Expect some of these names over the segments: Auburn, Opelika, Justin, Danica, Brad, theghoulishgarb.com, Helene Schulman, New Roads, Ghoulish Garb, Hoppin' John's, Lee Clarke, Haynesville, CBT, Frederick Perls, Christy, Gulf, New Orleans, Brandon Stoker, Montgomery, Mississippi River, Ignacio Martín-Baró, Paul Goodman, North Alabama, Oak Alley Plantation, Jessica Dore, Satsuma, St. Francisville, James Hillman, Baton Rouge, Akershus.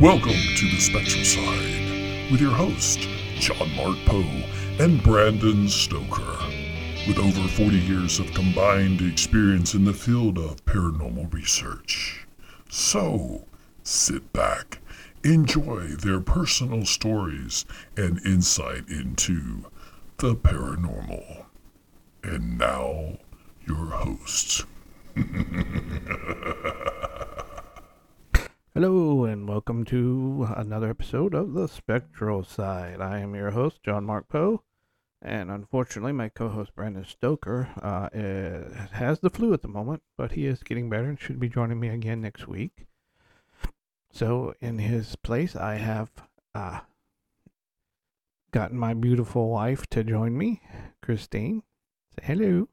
Welcome to The Spectral Side with your hosts, John Mark Poe and Brandon Stoker. With over 40 years of combined experience in the field of paranormal research. So, sit back, enjoy their personal stories and insight into the paranormal. And now, your hosts. Hello and welcome to another episode of The Spectral Side. I am your host, John Mark Poe. And unfortunately, my co-host Brandon Stoker has the flu at the moment, but he is getting better and should be joining me again next week. So in his place, I have gotten my beautiful wife to join me, Christine. Say hello.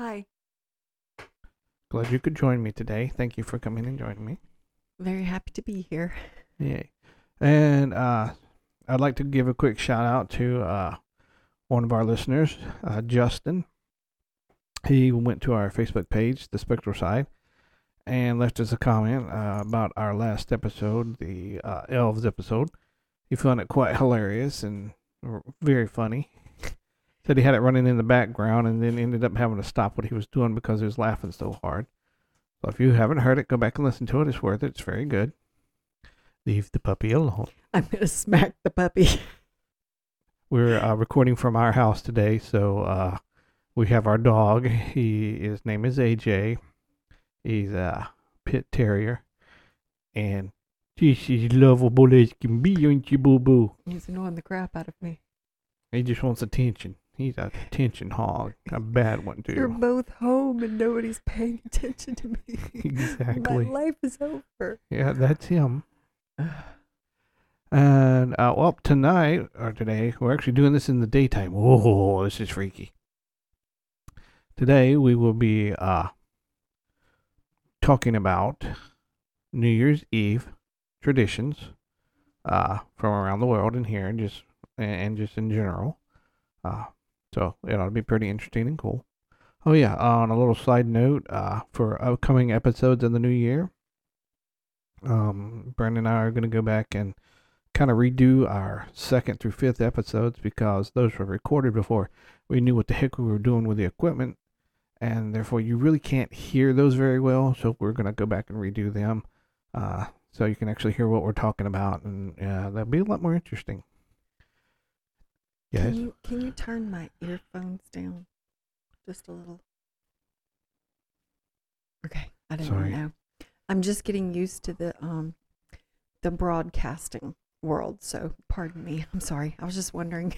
Hi. Glad you could join me today. Thank you for coming and joining me. Very happy to be here. Yay. And I'd like to give a quick shout out to... one of our listeners, Justin. He went to our Facebook page, The Spectral Side, and left us a comment about our last episode, the Elves episode. He found it quite hilarious and very funny. Said he had it running in the background and then ended up having to stop what he was doing because he was laughing so hard. So if you haven't heard it, go back and listen to it. It's worth it. It's very good. Leave the puppy alone. I'm going to smack the puppy. We're recording from our house today, so we have our dog. His name is AJ. He's a pit terrier, and she's lovable as can be, ain't she, boo-boo? He's annoying the crap out of me. He just wants attention. He's an attention hog, a bad one, too. You're both home, and nobody's paying attention to me. Exactly. My life is over. Yeah, that's him. And, well, tonight, or today, we're actually doing this in the daytime. Whoa, this is freaky. Today, we will be talking about New Year's Eve traditions from around the world and here, and just in general. So, it ought to be pretty interesting and cool. Oh, yeah, on a little side note, for upcoming episodes in the new year, Brandon and I are going to go back and kind of redo our 2nd through 5th episodes because those were recorded before we knew what the heck we were doing with the equipment, and therefore you really can't hear those very well. So we're going to go back and redo them so you can actually hear what we're talking about, and that'll be a lot more interesting. Yes. Can you turn my earphones down just a little? Okay, I didn't know. I'm just getting used to the broadcasting world, so pardon me. I'm sorry. I was just wondering.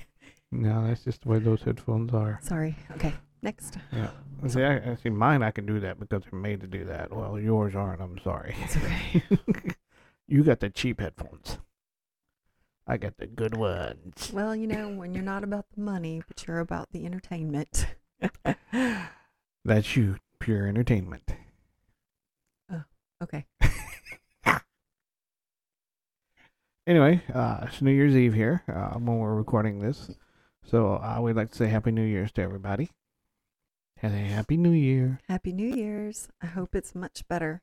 No, that's just the way those headphones are. Sorry. Okay. Next. Yeah. See, actually, mine I can do that because they're made to do that. Well, yours aren't. I'm sorry. It's okay. You got the cheap headphones. I got the good ones. Well, you know, when you're not about the money, but you're about the entertainment. That's you. Pure entertainment. Oh, okay. Anyway, it's New Year's Eve here when we're recording this. So we'd like to say Happy New Year's to everybody. And a Happy New Year. Happy New Year's. I hope it's much better.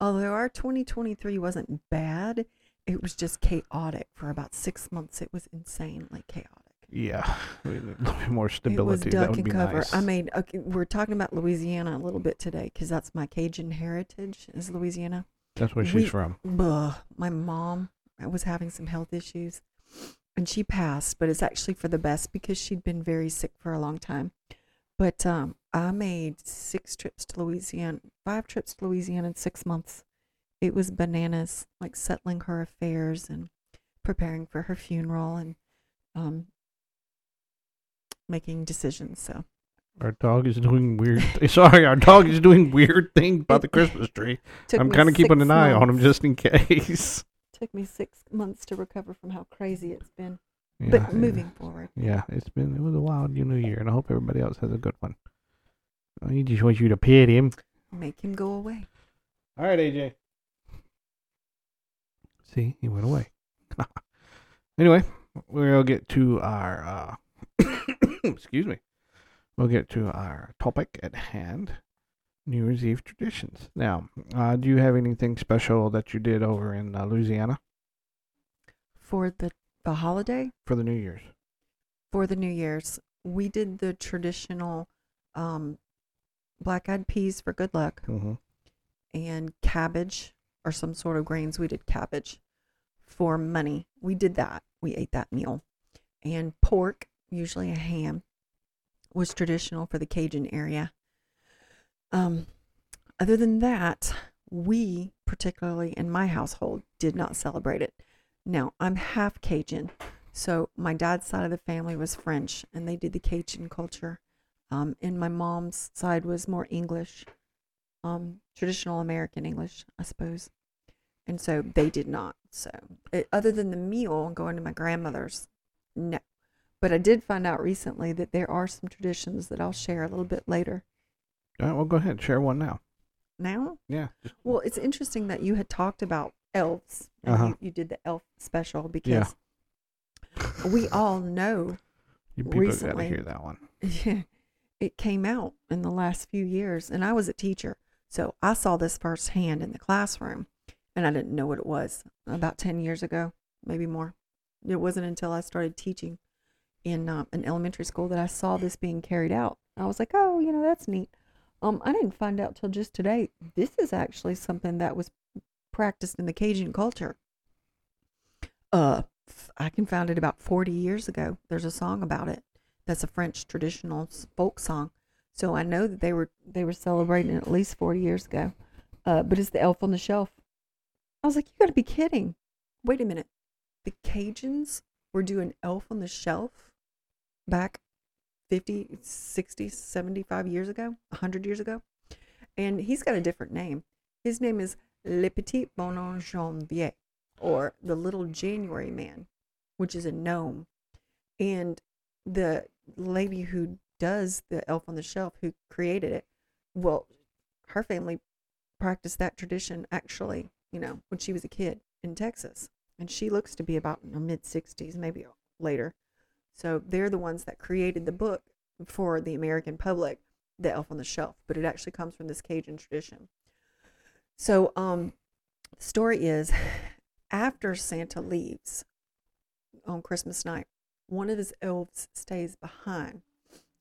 Although our 2023 wasn't bad, it was just chaotic. For about 6 months, it was insanely chaotic. Yeah, a little bit more stability. That would be cover. Nice. I mean, okay, we're talking about Louisiana a little bit today because that's my Cajun heritage is Louisiana. That's where she's from. My mom... I was having some health issues and she passed, but it's actually for the best because she'd been very sick for a long time. But I made 5 trips to Louisiana in 6 months. It was bananas, like settling her affairs and preparing for her funeral and making decisions. So our dog is doing weird. Our dog is doing weird things by the Christmas tree. I'm kind of keeping an eye on him just in case. Took me 6 months to recover from how crazy it's been. Yeah, but moving forward. Yeah, it was a wild new year, and I hope everybody else has a good one. He just wants you to pet him. Make him go away. All right, AJ. See, he went away. Anyway, we'll get to our, excuse me. We'll get to our topic at hand. New Year's Eve traditions. Now, do you have anything special that you did over in Louisiana? For the holiday? For the New Year's. For the New Year's. We did the traditional black-eyed peas for good luck and cabbage or some sort of grains. We did cabbage for money. We did that. We ate that meal. And pork, usually a ham, was traditional for the Cajun area. Other than that, we, particularly in my household, did not celebrate it. Now, I'm half Cajun, so my dad's side of the family was French, and they did the Cajun culture. And my mom's side was more English, traditional American English, I suppose. And so they did not. So other than the meal and going to my grandmother's, no. But I did find out recently that there are some traditions that I'll share a little bit later. All right, well, go ahead. Share one now. Now? Yeah. Well, it's interesting that you had talked about elves. You did the elf special because we all know you people recently. You got to hear that one. Yeah. It came out in the last few years, and I was a teacher, so I saw this firsthand in the classroom, and I didn't know what it was about 10 years ago, maybe more. It wasn't until I started teaching in an elementary school that I saw this being carried out. I was like, oh, you know, that's neat. I didn't find out till just today. This is actually something that was practiced in the Cajun culture. I can find it about 40 years ago. There's a song about it. That's a French traditional folk song. So I know that they were celebrating it at least 40 years ago. But it's the Elf on the Shelf. I was like, you got to be kidding. Wait a minute. The Cajuns were doing Elf on the Shelf back 50, 60, 75 years ago, 100 years ago. And he's got a different name. His name is Le Petit Bonhomme Janvier, or the Little January Man, which is a gnome. And the lady who does the Elf on the Shelf, who created it, well, her family practiced that tradition actually, you know, when she was a kid in Texas. And she looks to be about in her mid-60s, maybe later. So they're the ones that created the book for the American public, The Elf on the Shelf. But it actually comes from this Cajun tradition. So the story is, after Santa leaves on Christmas night, one of his elves stays behind,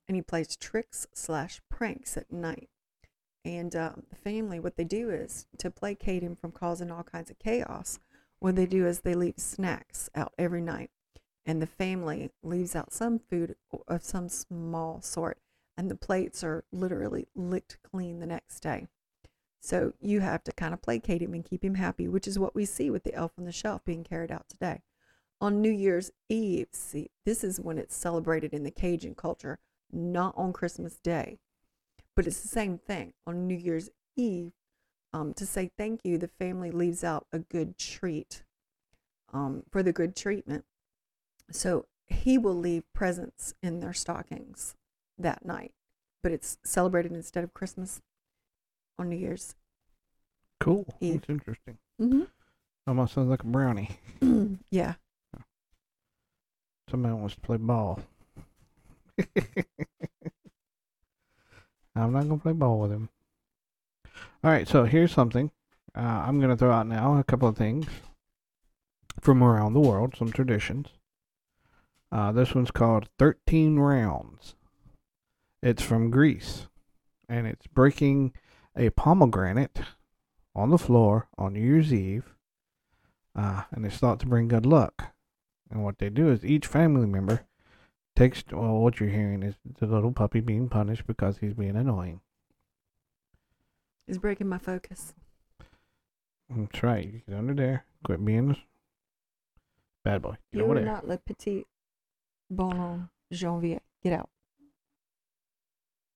and he plays tricks / pranks at night. And the family, what they do is, to placate him from causing all kinds of chaos, what they do is they leave snacks out every night. And the family leaves out some food of some small sort, and the plates are literally licked clean the next day. So you have to kind of placate him and keep him happy, which is what we see with the Elf on the Shelf being carried out today. On New Year's Eve, see, this is when it's celebrated in the Cajun culture, not on Christmas Day. But it's the same thing. On New Year's Eve, to say thank you, the family leaves out a good treat for the good treatment. So he will leave presents in their stockings that night. But it's celebrated instead of Christmas on New Year's. Cool. Eve. That's interesting. Mm-hmm. Almost sounds like a brownie. Yeah. Somebody wants to play ball. I'm not going to play ball with him. All right, so here's something. I'm going to throw out now a couple of things from around the world, some traditions. This one's called 13 Rounds. It's from Greece, and it's breaking a pomegranate on the floor on New Year's Eve, and it's thought to bring good luck. And what they do is each family member takes, well, what you're hearing is the little puppy being punished because he's being annoying. It's breaking my focus. That's right. You get under there. Quit being a bad boy. Get over there. You're not Le Petit Bonhomme Janvier. Get out.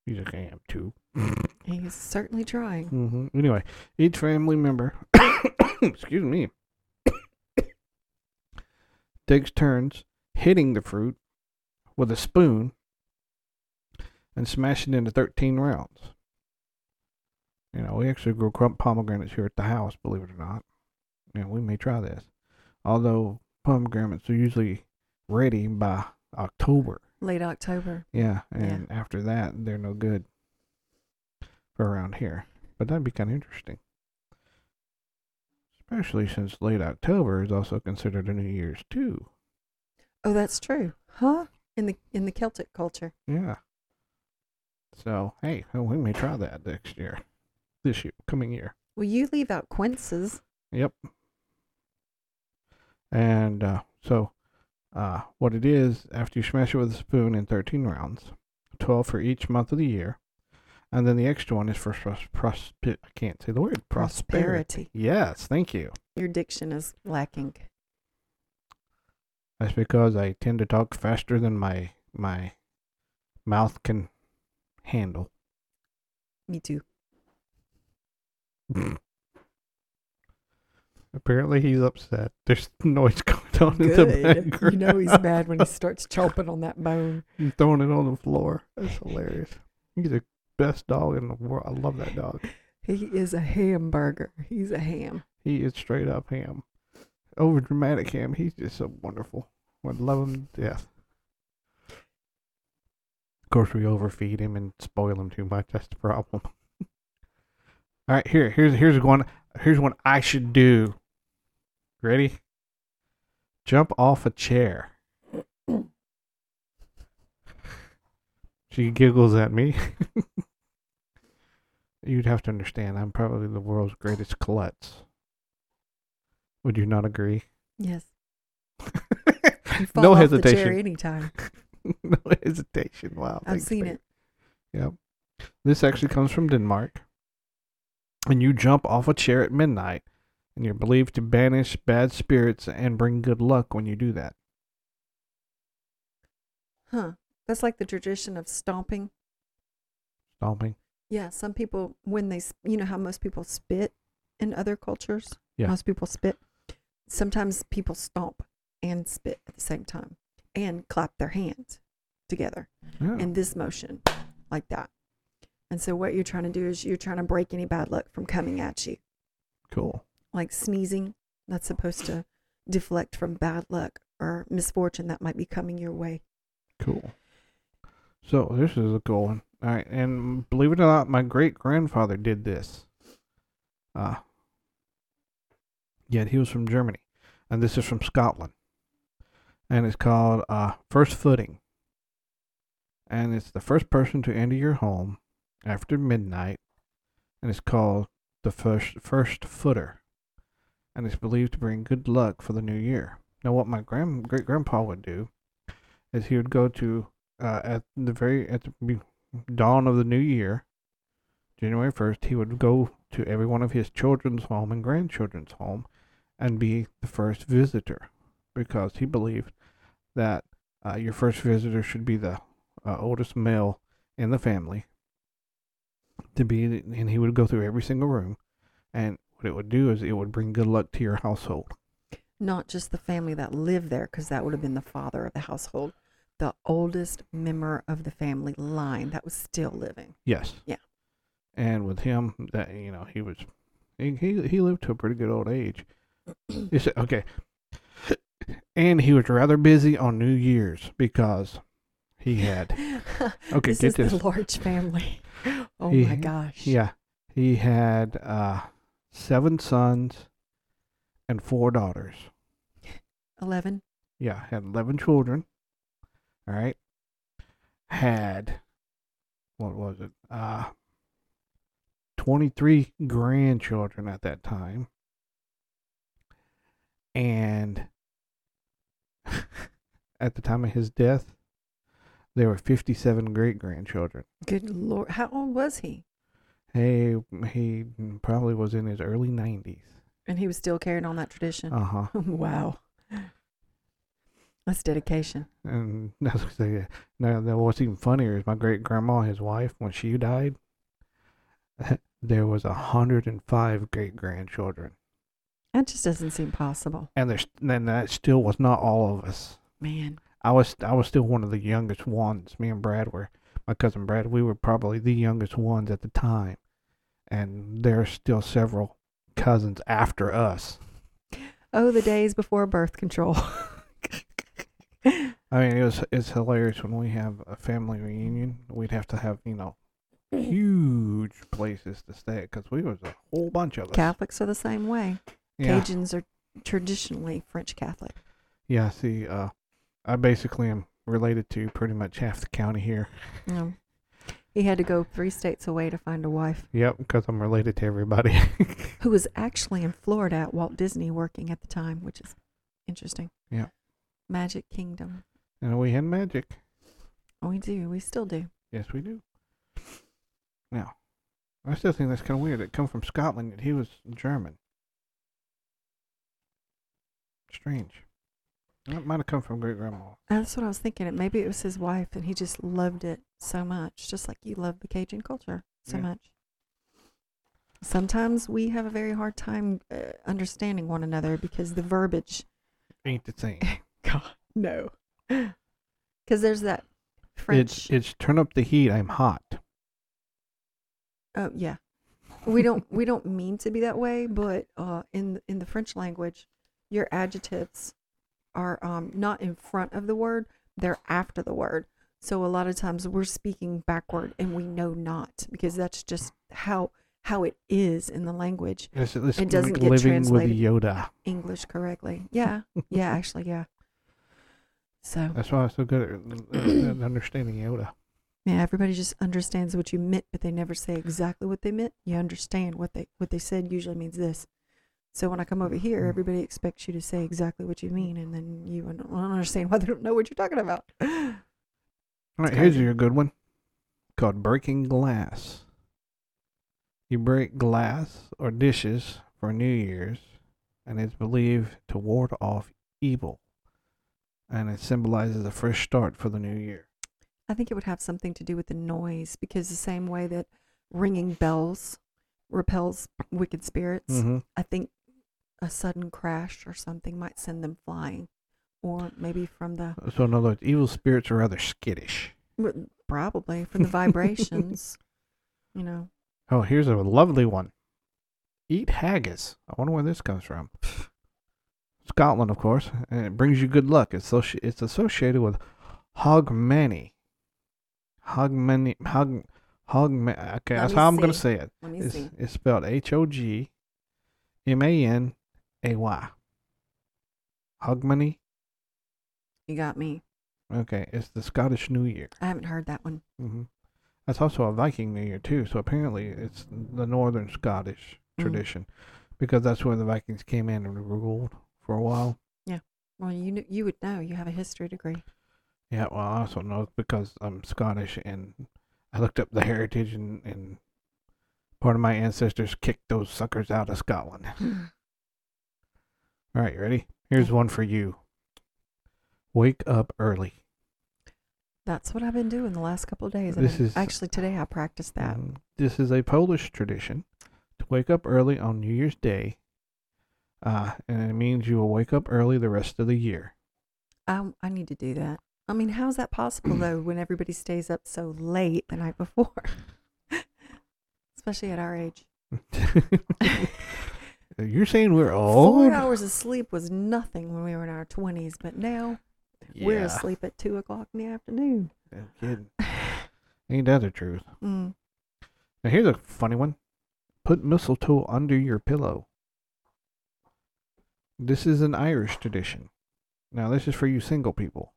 He's like, I am too. He's certainly trying. Mm-hmm. Anyway, each family member, excuse me, takes turns hitting the fruit with a spoon and smashing it into 13 rounds. You know, we actually grow pomegranates here at the house, believe it or not. And we may try this. Although pomegranates are usually ready by October. Late October. Yeah, and after that, they're no good for around here. But that'd be kind of interesting. especially since late October is also considered a New Year's too. Oh, that's true, huh? In the Celtic culture. Yeah. So hey, well, we may try that next year, coming year. Well, you leave out quinces. Yep. And so what it is, after you smash it with a spoon in 13 rounds, 12 for each month of the year, and then the extra one is for prosperity. Yes, thank you. Your diction is lacking. That's because I tend to talk faster than my mouth can handle. Me too. Apparently he's upset. There's noise going on in the background. You know he's mad when he starts chomping on that bone. He's throwing it on the floor. That's hilarious. He's the best dog in the world. I love that dog. He is a hamburger. He's a ham. He is straight up ham. Over dramatic ham. He's just so wonderful. I love him to death. Of course, we overfeed him and spoil him too much. That's the problem. All right, here's one. Here's what I should do. Ready? Jump off a chair. She giggles at me. You'd have to understand, I'm probably the world's greatest klutz. Would you not agree? Yes. You fall off hesitation. The chair anytime. No hesitation. Wow. I've seen it. Yep. This actually comes from Denmark. When you jump off a chair at midnight, and you're believed to banish bad spirits and bring good luck when you do that. Huh. That's like the tradition of stomping. Stomping? Yeah. Some people, when they, you know how most people spit in other cultures? Yeah. Most people spit. Sometimes people stomp and spit at the same time and clap their hands together in this motion like that. And so what you're trying to do is you're trying to break any bad luck from coming at you. Cool. Like sneezing, that's supposed to deflect from bad luck or misfortune that might be coming your way. Cool. So this is a cool one. All right. And believe it or not, my great-grandfather did this. Yet he was from Germany. And this is from Scotland. And it's called First Footing. And it's the first person to enter your home after midnight, and it's called the first footer, and it's believed to bring good luck for the new year. Now, what my great grandpa would do is he would go to at the dawn of the new year, January 1st, he would go to every one of his children's home and grandchildren's home, and be the first visitor, because he believed that your first visitor should be the oldest male in the family. And he would go through every single room, and what it would do is it would bring good luck to your household. Not just the family that lived there, because that would have been the father of the household, the oldest member of the family line that was still living. Yes. Yeah. And with him, that he lived to a pretty good old age. Okay. And he was rather busy on New Year's because he had. Okay, this get is this. A large family. Oh my gosh. Yeah. He had 7 sons and 4 daughters. 11? Yeah, had 11 children. All right. Had, what was it? 23 grandchildren at that time. And at the time of his death, there were 57 great-grandchildren. Good Lord. How old was he? He probably was in his early 90s. And he was still carrying on that tradition? Uh-huh. Wow. That's dedication. And now, what's even funnier is my great-grandma, his wife, when she died, there was 105 great-grandchildren. That just doesn't seem possible. And that still was not all of us. Man. I was still one of the youngest ones. Me and Brad were, my cousin Brad, we were probably the youngest ones at the time. And there are still several cousins after us. Oh, the days before birth control. I mean, it's hilarious when we have a family reunion. We'd have to have, huge places to stay at because we was a whole bunch of us. Catholics are the same way. Yeah. Cajuns are traditionally French Catholic. Yeah, see, I basically am related to pretty much half the county here. No. He had to go 3 states away to find a wife. Yep, because I'm related to everybody. Who was actually in Florida at Walt Disney working at the time, which is interesting. Yeah. Magic Kingdom. And we had magic. We do. We still do. Yes, we do. Now, I still think that's kind of weird. It come from Scotland, and he was German. Strange. It might have come from great-grandma. That's what I was thinking. Maybe it was his wife, and he just loved it so much, just like you love the Cajun culture so much. Sometimes we have a very hard time understanding one another because the verbiage ain't the same. God, no. Because there's that French... It's turn up the heat, I'm hot. Oh, yeah. We don't mean to be that way, but in the French language, your adjectives are not in front of the word, they're after the word. So a lot of times we're speaking backward and we know not, because that's just how it is in the language. Yes, it doesn't get translated with Yoda English correctly. Yeah. Yeah, actually, yeah. So that's why I'm so good at understanding Yoda. Yeah, everybody just understands what you meant, but they never say exactly what they meant. You understand what they said usually means this. So when I come over here, everybody expects you to say exactly what you mean, and then you don't understand why they don't know what you're talking about. All right, here's your good one called breaking glass. You break glass or dishes for New Year's, and it's believed to ward off evil, and it symbolizes a fresh start for the new year. I think it would have something to do with the noise, because the same way that ringing bells repels wicked spirits, I think a sudden crash or something might send them flying. Or maybe from the... So in other words, evil spirits are rather skittish. Probably, from the vibrations, you know. Oh, here's a lovely one. Eat haggis. I wonder where this comes from. Scotland, of course. And it brings you good luck. It's associated with Hogmanay. Hogmanay. Hogmanay. Okay, that's how I'm going to say it. Let me see. It's spelled Hogmanay. Hogmanay. You got me. Okay, it's the Scottish New Year. I haven't heard that one. That's also a Viking New Year, too, so apparently it's the northern Scottish tradition, because that's where the Vikings came in and ruled for a while. Yeah, well, you would know. You have a history degree. Yeah, well, I also know because I'm Scottish, and I looked up the heritage, and part of my ancestors kicked those suckers out of Scotland. All right, you ready? Here's one for you. Wake up early. That's what I've been doing the last couple of days. Actually, today I practiced that. This is a Polish tradition to wake up early on New Year's Day. And it means you will wake up early the rest of the year. I need to do that. I mean, how is that possible, though, when everybody stays up so late the night before? Especially at our age. You're saying we're old? 4 hours of sleep was nothing when we were in our 20s, but now... Yeah. We're asleep at 2 o'clock in the afternoon. No kidding. Ain't that the truth? Now, here's a funny one. Put mistletoe under your pillow. This is an Irish tradition. Now, this is for you single people.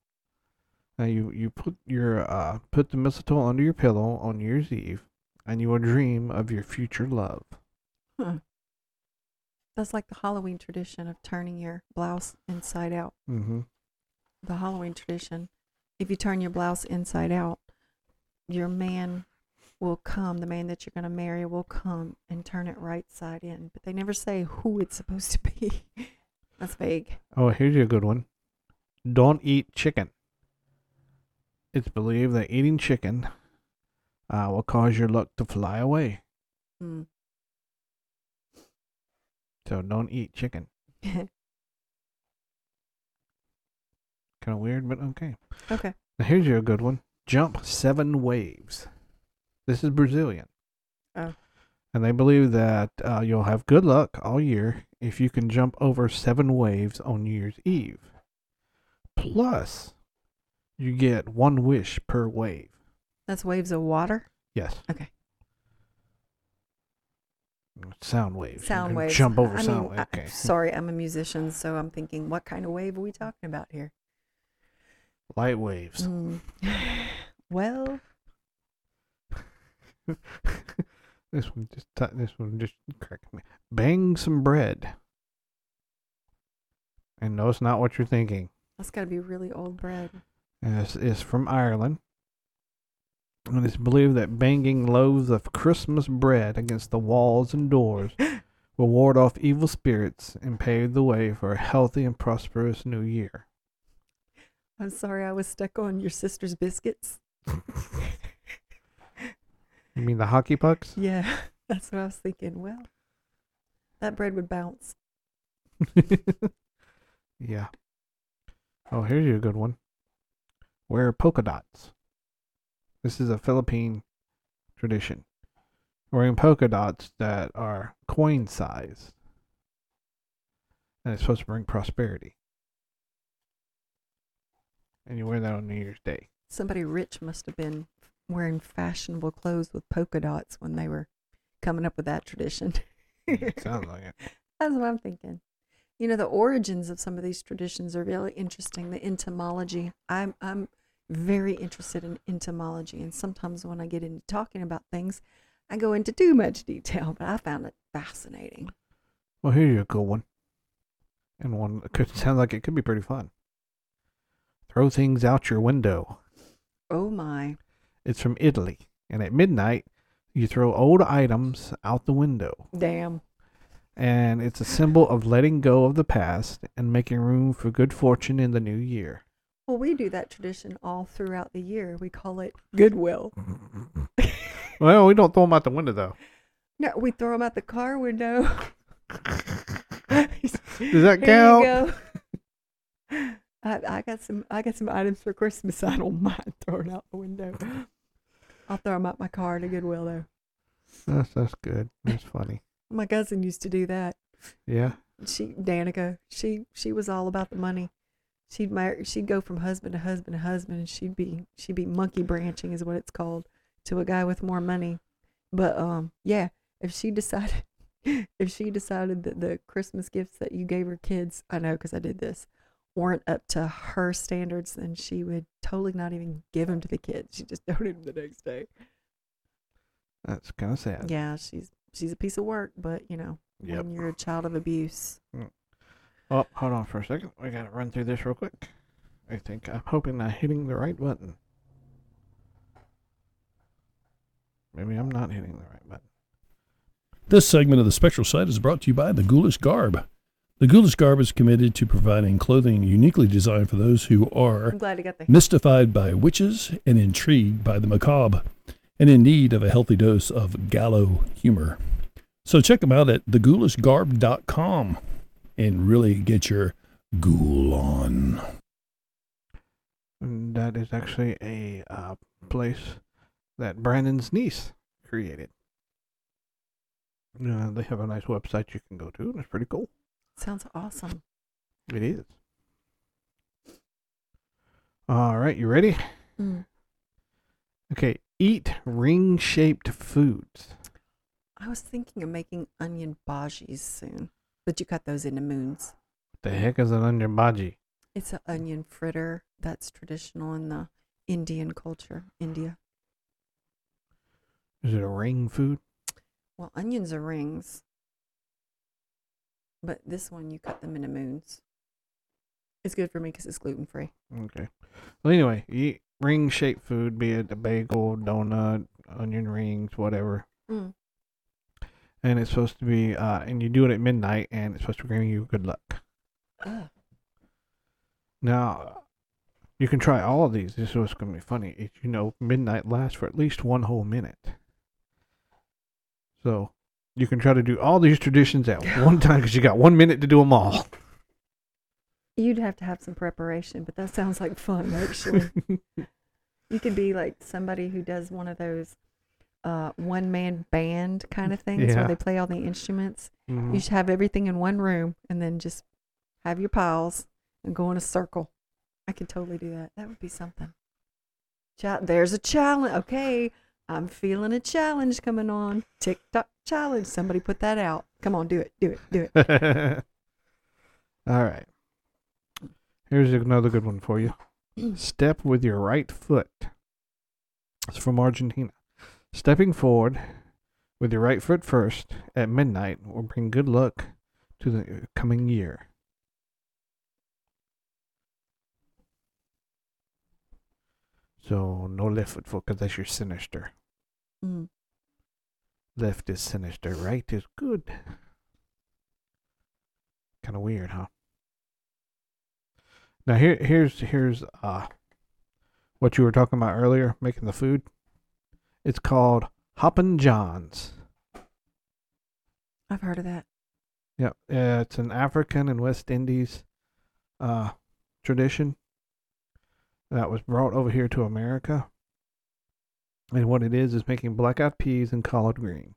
Now, you put your put the mistletoe under your pillow on New Year's Eve, and you will dream of your future love. Huh. That's like the Halloween tradition of turning your blouse inside out. The Halloween tradition, if you turn your blouse inside out, your man will come, the man that you're going to marry will come and turn it right side in. But they never say who it's supposed to be. That's vague. Oh, here's your good one. Don't eat chicken. It's believed that eating chicken will cause your luck to fly away. So don't eat chicken. Kind of weird, but okay. Okay. Now here's your good one. Jump 7 waves. This is Brazilian. Oh. And they believe that you'll have good luck all year if you can jump over 7 waves on New Year's Eve. Plus, you get 1 wish per wave. That's waves of water? Yes. Okay. Sound waves. Sound waves. Jump over sound waves. Okay. Sorry, I'm a musician, so I'm thinking, what kind of wave are we talking about here? Light waves. Well. This one just cracked me. Bang some bread. And no, it's not what you're thinking. That's got to be really old bread. It's from Ireland. And it's believed that banging loaves of Christmas bread against the walls and doors will ward off evil spirits and pave the way for a healthy and prosperous new year. I'm sorry, I was stuck on your sister's biscuits. You mean the hockey pucks? Yeah, that's what I was thinking. Well, that bread would bounce. Yeah. Oh, here's your good one. Wear polka dots. This is a Philippine tradition. Wearing polka dots that are coin size. And it's supposed to bring prosperity. And you wear that on New Year's Day. Somebody rich must have been wearing fashionable clothes with polka dots when they were coming up with that tradition. It sounds like it. That's what I'm thinking. You know, the origins of some of these traditions are really interesting. The entomology. I'm very interested in entomology, and sometimes when I get into talking about things, I go into too much detail, but I found it fascinating. Well, here's a good one, and one that could sound like it could be pretty fun. Throw things out your window. Oh my. It's from Italy, and at midnight, you throw old items out the window. Damn. And it's a symbol of letting go of the past and making room for good fortune in the new year. Well, we do that tradition all throughout the year. We call it Goodwill. Well, we don't throw them out the window, though. No, we throw them out the car window. Does that count? Here you go. I got some items for Christmas. I don't mind throwing out the window. I'll throw them out my car to Goodwill, though. That's good. That's funny. My cousin used to do that. Yeah. Danica, she was all about the money. She'd go from husband to husband to husband, and she'd be monkey branching is what it's called, to a guy with more money. But yeah, if she decided that the Christmas gifts that you gave her kids, I know because I did this, weren't up to her standards, then she would totally not even give them to the kids. She just donated them the next day. That's kind of sad. Yeah, she's a piece of work, but you know, yep. When you're a child of abuse. Mm. Oh, hold on for a second. We gotta run through this real quick. I think I'm hoping I'm hitting the right button. Maybe I'm not hitting the right button. This segment of The Spectral Side is brought to you by The Ghoulish Garb. The Ghoulish Garb is committed to providing clothing uniquely designed for those who are mystified by witches and intrigued by the macabre, and in need of a healthy dose of gallows humor. So check them out at theghoulishgarb.com. And really get your ghoul on. And that is actually a place that Brandon's niece created. They have a nice website you can go to, and it's pretty cool. Sounds awesome. It is. All right, you ready? Mm. Okay, eat ring-shaped foods. I was thinking of making onion bhajis soon. But you cut those into moons. What the heck is an onion bhaji? It's an onion fritter that's traditional in the Indian culture, India. Is it a ring food? Well, onions are rings. But this one, you cut them into moons. It's good for me because it's gluten-free. Okay. Well, anyway, eat ring-shaped food, be it a bagel, donut, onion rings, whatever. Mm. And it's supposed to be, and you do it at midnight, and it's supposed to bring you good luck. Now, you can try all of these. This is what's going to be funny. Midnight lasts for at least one whole minute. So, you can try to do all these traditions at one time because you got 1 minute to do them all. You'd have to have some preparation, but that sounds like fun, actually. You could be like somebody who does one of those one-man band kind of things where they play all the instruments. Mm-hmm. You should have everything in one room and then just have your piles and go in a circle. I could totally do that. That would be something. There's a challenge. Okay, I'm feeling a challenge coming on. Tick tock, challenge. Somebody put that out. Come on, do it, do it, do it. All right. Here's another good one for you. Step with your right foot. It's from Argentina. Stepping forward with your right foot first at midnight will bring good luck to the coming year. So no left foot, because that's your sinister. Mm. Left is sinister, right is good. Kind of weird, huh? Now here's what you were talking about earlier, making the food. It's called Hoppin' John's. I've heard of that. Yep, it's an African and West Indies tradition that was brought over here to America. And what it is making black-eyed peas and collard greens.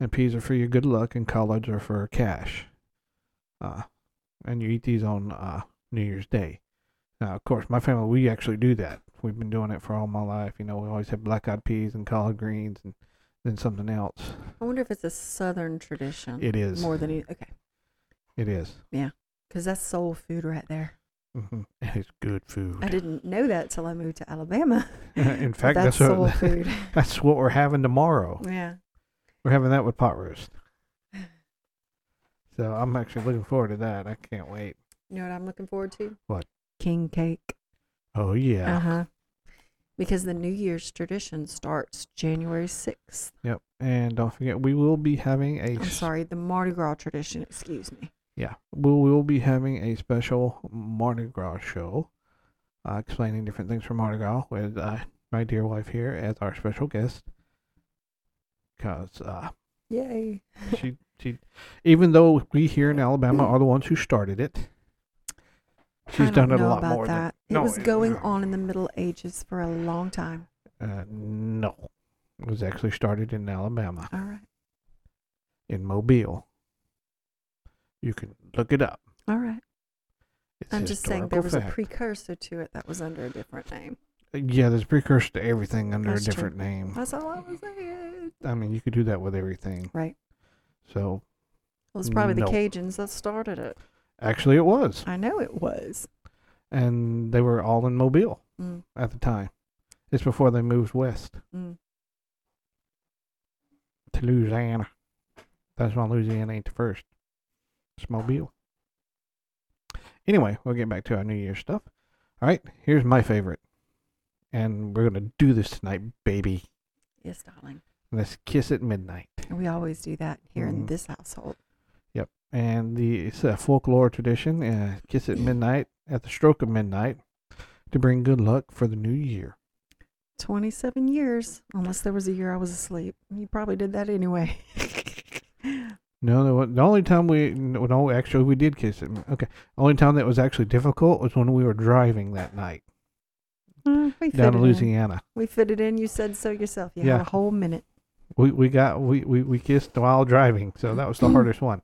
And peas are for your good luck, and collards are for cash. And you eat these on New Year's Day. Now, of course, my family, we actually do that. We've been doing it for all my life. You know, we always have black-eyed peas and collard greens and then something else. I wonder if it's a Southern tradition. It is. More than... Okay. It is. Yeah. Because that's soul food right there. Mm-hmm. It's good food. I didn't know that till I moved to Alabama. In fact, that's soul food. That's what we're having tomorrow. Yeah. We're having that with pot roast. So I'm actually looking forward to that. I can't wait. You know what I'm looking forward to? What? King cake. Oh, yeah. Uh-huh. Because the New Year's tradition starts January 6th. Yep. And don't forget, we will be having a... I'm sorry, the Mardi Gras tradition, excuse me. Yeah. We will be having a special Mardi Gras show explaining different things from Mardi Gras with my dear wife here as our special guest. Because... Yay. she, even though we here in Alabama are the ones who started it, she's done it a lot more than... It was going on in the Middle Ages for a long time. No. It was actually started in Alabama. All right. In Mobile. You can look it up. All right. I'm just saying there was a precursor to it that was under a different name. Yeah, there's a precursor to everything under a different name. That's all I was saying. I mean, you could do that with everything. Right. So. It was probably the Cajuns that started it. Actually, it was. I know it was. And they were all in Mobile at the time. It's before they moved west to Louisiana. That's why Louisiana ain't the first. It's Mobile. Anyway, we'll get back to our New Year's stuff. All right, here's my favorite. And we're going to do this tonight, baby. Yes, darling. Let's kiss at midnight. And we always do that here in this household. Yep. And it's a folklore tradition, kiss at midnight. At the stroke of midnight, to bring good luck for the new year. 27 years, unless there was a year I was asleep. You probably did that anyway. No, the only time we did kiss it. Okay, the only time that was actually difficult was when we were driving that night down to Louisiana. We fit it in. You said so yourself. You had a whole minute. We kissed while driving, so that was the hardest one.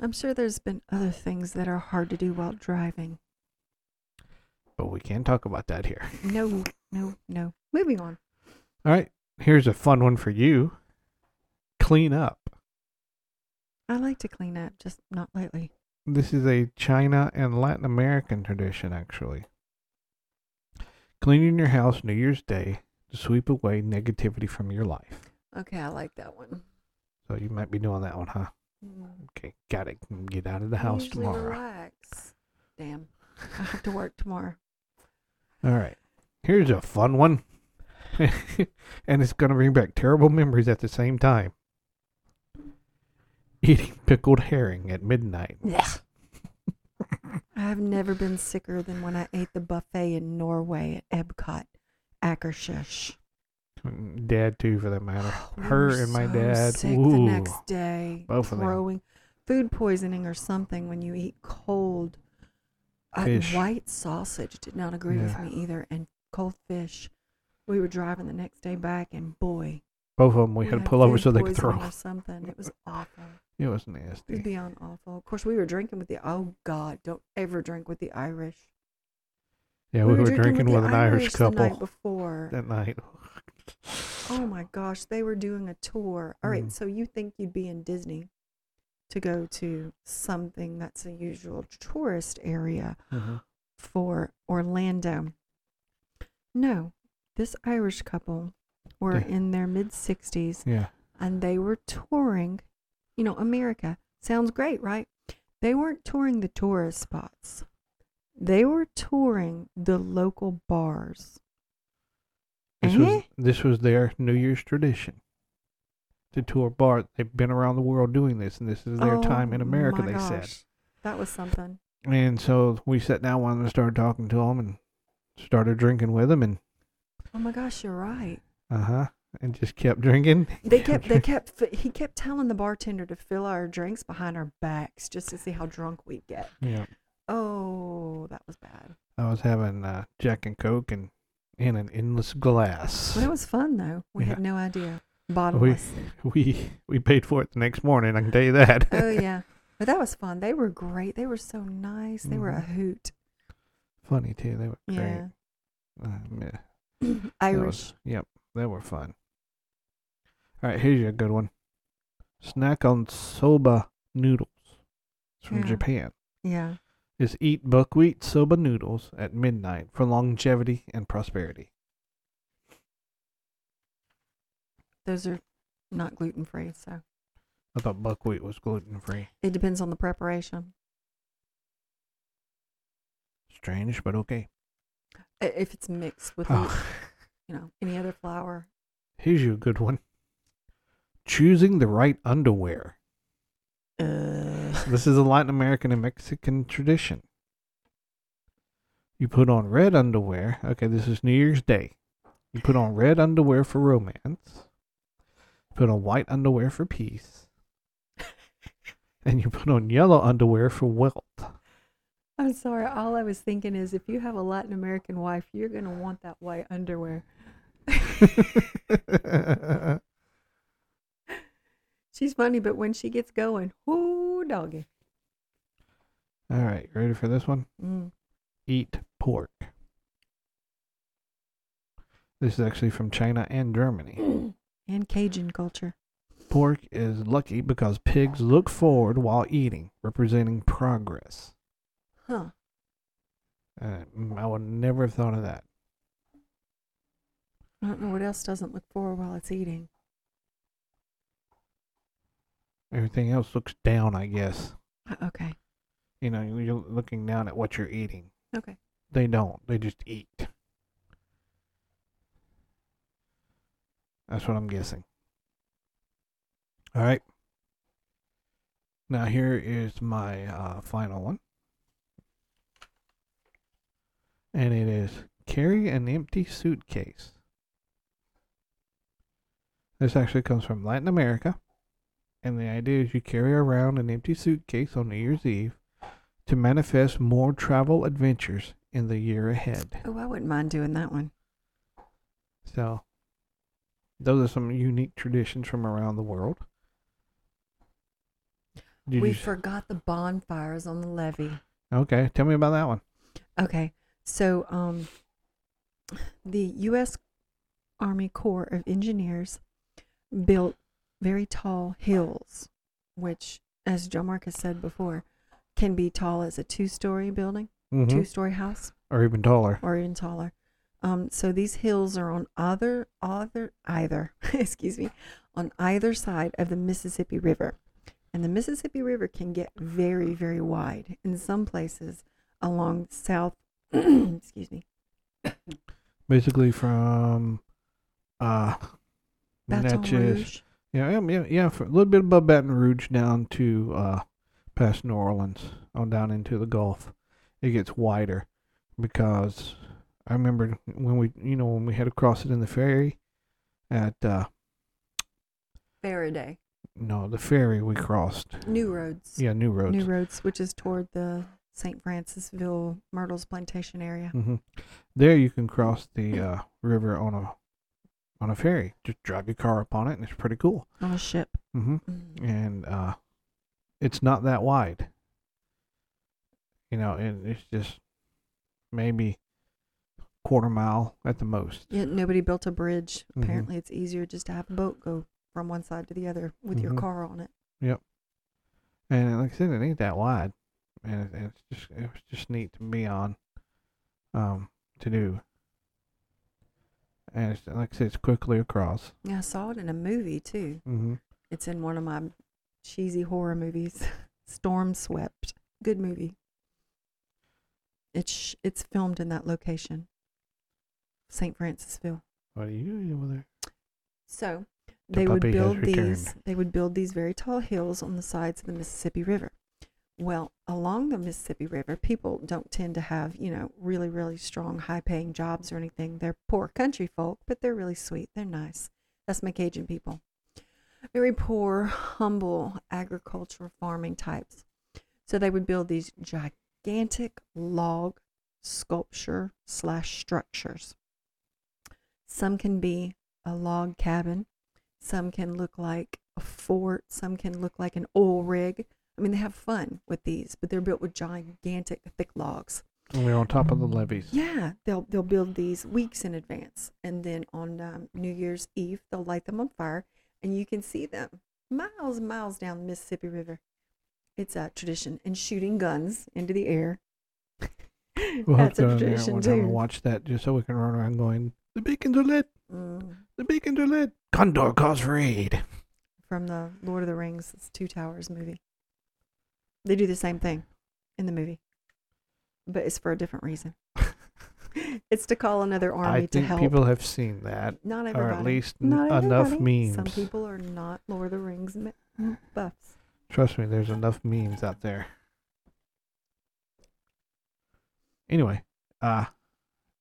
I'm sure there's been other things that are hard to do while driving. But we can't talk about that here. No. Moving on. All right. Here's a fun one for you. Clean up. I like to clean up, just not lately. This is a China and Latin American tradition, actually. Cleaning your house New Year's Day to sweep away negativity from your life. Okay, I like that one. So you might be doing that one, huh? Okay, got it. Get out of the house tomorrow. Relax. Damn, I have to work tomorrow. All right, here's a fun one. And it's going to bring back terrible memories at the same time. Eating pickled herring at midnight. Yeah. I've never been sicker than when I ate the buffet in Norway at EPCOT, Akershus. Dad too, for that matter. Her and my dad. Sick the next day, both of them. Food poisoning or something when you eat cold fish. White sausage did not agree with me either, and cold fish. We were driving the next day back, and boy, both of them we had to pull over so they could throw or something. It was awful. It was nasty. It was beyond awful. Of course, we were drinking with the. Oh God, don't ever drink with the Irish. Yeah, we were drinking with an Irish couple the night before. That night. Oh my gosh, they were doing a tour. All right, so you think you'd be in Disney to go to something that's a usual tourist area for Orlando. No, this Irish couple were in their mid-60s, and they were touring, you know, America. Sounds great, right? They weren't touring the tourist spots. They were touring the local bars. This was their New Year's tradition to tour bars. They've been around the world doing this, and this is their time in America, they said. That was something. And so we sat down one and started talking to them and started drinking with them. And oh my gosh, you're right. And just kept drinking. He kept telling the bartender to fill our drinks behind our backs just to see how drunk we'd get. Yeah. Oh, that was bad. I was having Jack and Coke and in an endless glass. Well, it was fun though. We had no idea. Bottomless. We paid for it the next morning, I can tell you that. Oh yeah. But that was fun. They were great. They were so nice. They were a hoot. Funny too. They were great. Yeah. Irish. Yep. They were fun. All right, here's your good one. Snack on soba noodles. It's from Japan. Yeah. Is eat buckwheat soba noodles at midnight for longevity and prosperity. Those are not gluten-free, so. I thought buckwheat was gluten-free. It depends on the preparation. Strange, but okay. If it's mixed with, you know, any other flour. Here's your good one. Choosing the right underwear. This is a Latin American and Mexican tradition. You put on red underwear. Okay, this is New Year's Day. You put on red underwear for romance. Put on white underwear for peace. And you put on yellow underwear for wealth. I'm sorry. All I was thinking is if you have a Latin American wife, you're going to want that white underwear. She's funny, but when she gets going, whoo, doggy. All right, ready for this one? Eat pork. This is actually from China and Germany. And Cajun culture. Pork is lucky because pigs look forward while eating, representing progress. Huh. I would never have thought of that. I don't know what else doesn't look forward while it's eating. Everything else looks down, I guess. Okay. You know, you're looking down at what you're eating. Okay. They don't. They just eat. That's what I'm guessing. All right. Now here is my final one. And it is carry an empty suitcase. This actually comes from Latin America. And the idea is you carry around an empty suitcase on New Year's Eve to manifest more travel adventures in the year ahead. Oh, I wouldn't mind doing that one. So, those are some unique traditions from around the world. Forgot the bonfires on the levee. Okay, tell me about that one. Okay, so the U.S. Army Corps of Engineers built very tall hills, which, as John Mark has said before, can be tall as a two-story building, two-story house. Or even taller. So these hills are on either side of the Mississippi River. And the Mississippi River can get very, very wide in some places along the south, basically from Baton Rouge. Yeah, for a little bit above Baton Rouge down to past New Orleans, on down into the Gulf. It gets wider because I remember when we had to cross it in the ferry at Faraday. No, the ferry we crossed. New Roads. Yeah, New Roads. New Roads, which is toward the St. Francisville, Myrtles Plantation area. There you can cross the river on a ferry. Just drive your car up on it, and it's pretty cool. On a ship. And it's not that wide. You know, and it's just maybe quarter mile at the most. Yeah, nobody built a bridge. Apparently, it's easier just to have a boat go from one side to the other with your car on it. Yep. And like I said, it ain't that wide, and it was just neat to be on, to do. And it's, like I said, it's quickly across. Yeah, I saw it in a movie too. Mm-hmm. It's in one of my cheesy horror movies, Storm Swept. Good movie. It's filmed in that location, St. Francisville. What are you doing over there? So they would build these very tall hills on the sides of the Mississippi River. Well, along the Mississippi River, people don't tend to have, really, really strong, high-paying jobs or anything. They're poor country folk, but they're really sweet. They're nice. That's my Cajun people. Very poor, humble, agricultural farming types. So they would build these gigantic log sculpture/structures. Some can be a log cabin. Some can look like a fort. Some can look like an oil rig. I mean, they have fun with these, but they're built with gigantic, thick logs. And they're on top of the levees. Yeah, they'll build these weeks in advance, and then on New Year's Eve, they'll light them on fire, and you can see them miles and miles down the Mississippi River. It's a tradition, and shooting guns into the air. We'll that's have to a tradition too. To watch that just so we can run around going, the beacons are lit. The beacons are lit. Condor calls raid. From the Lord of the Rings, it's Two Towers movie. They do the same thing in the movie, but it's for a different reason. It's to call another army to help. I think people have seen that. Not everybody. Or at least enough memes. Some people are not Lord of the Rings buffs. Trust me, there's enough memes out there. Anyway,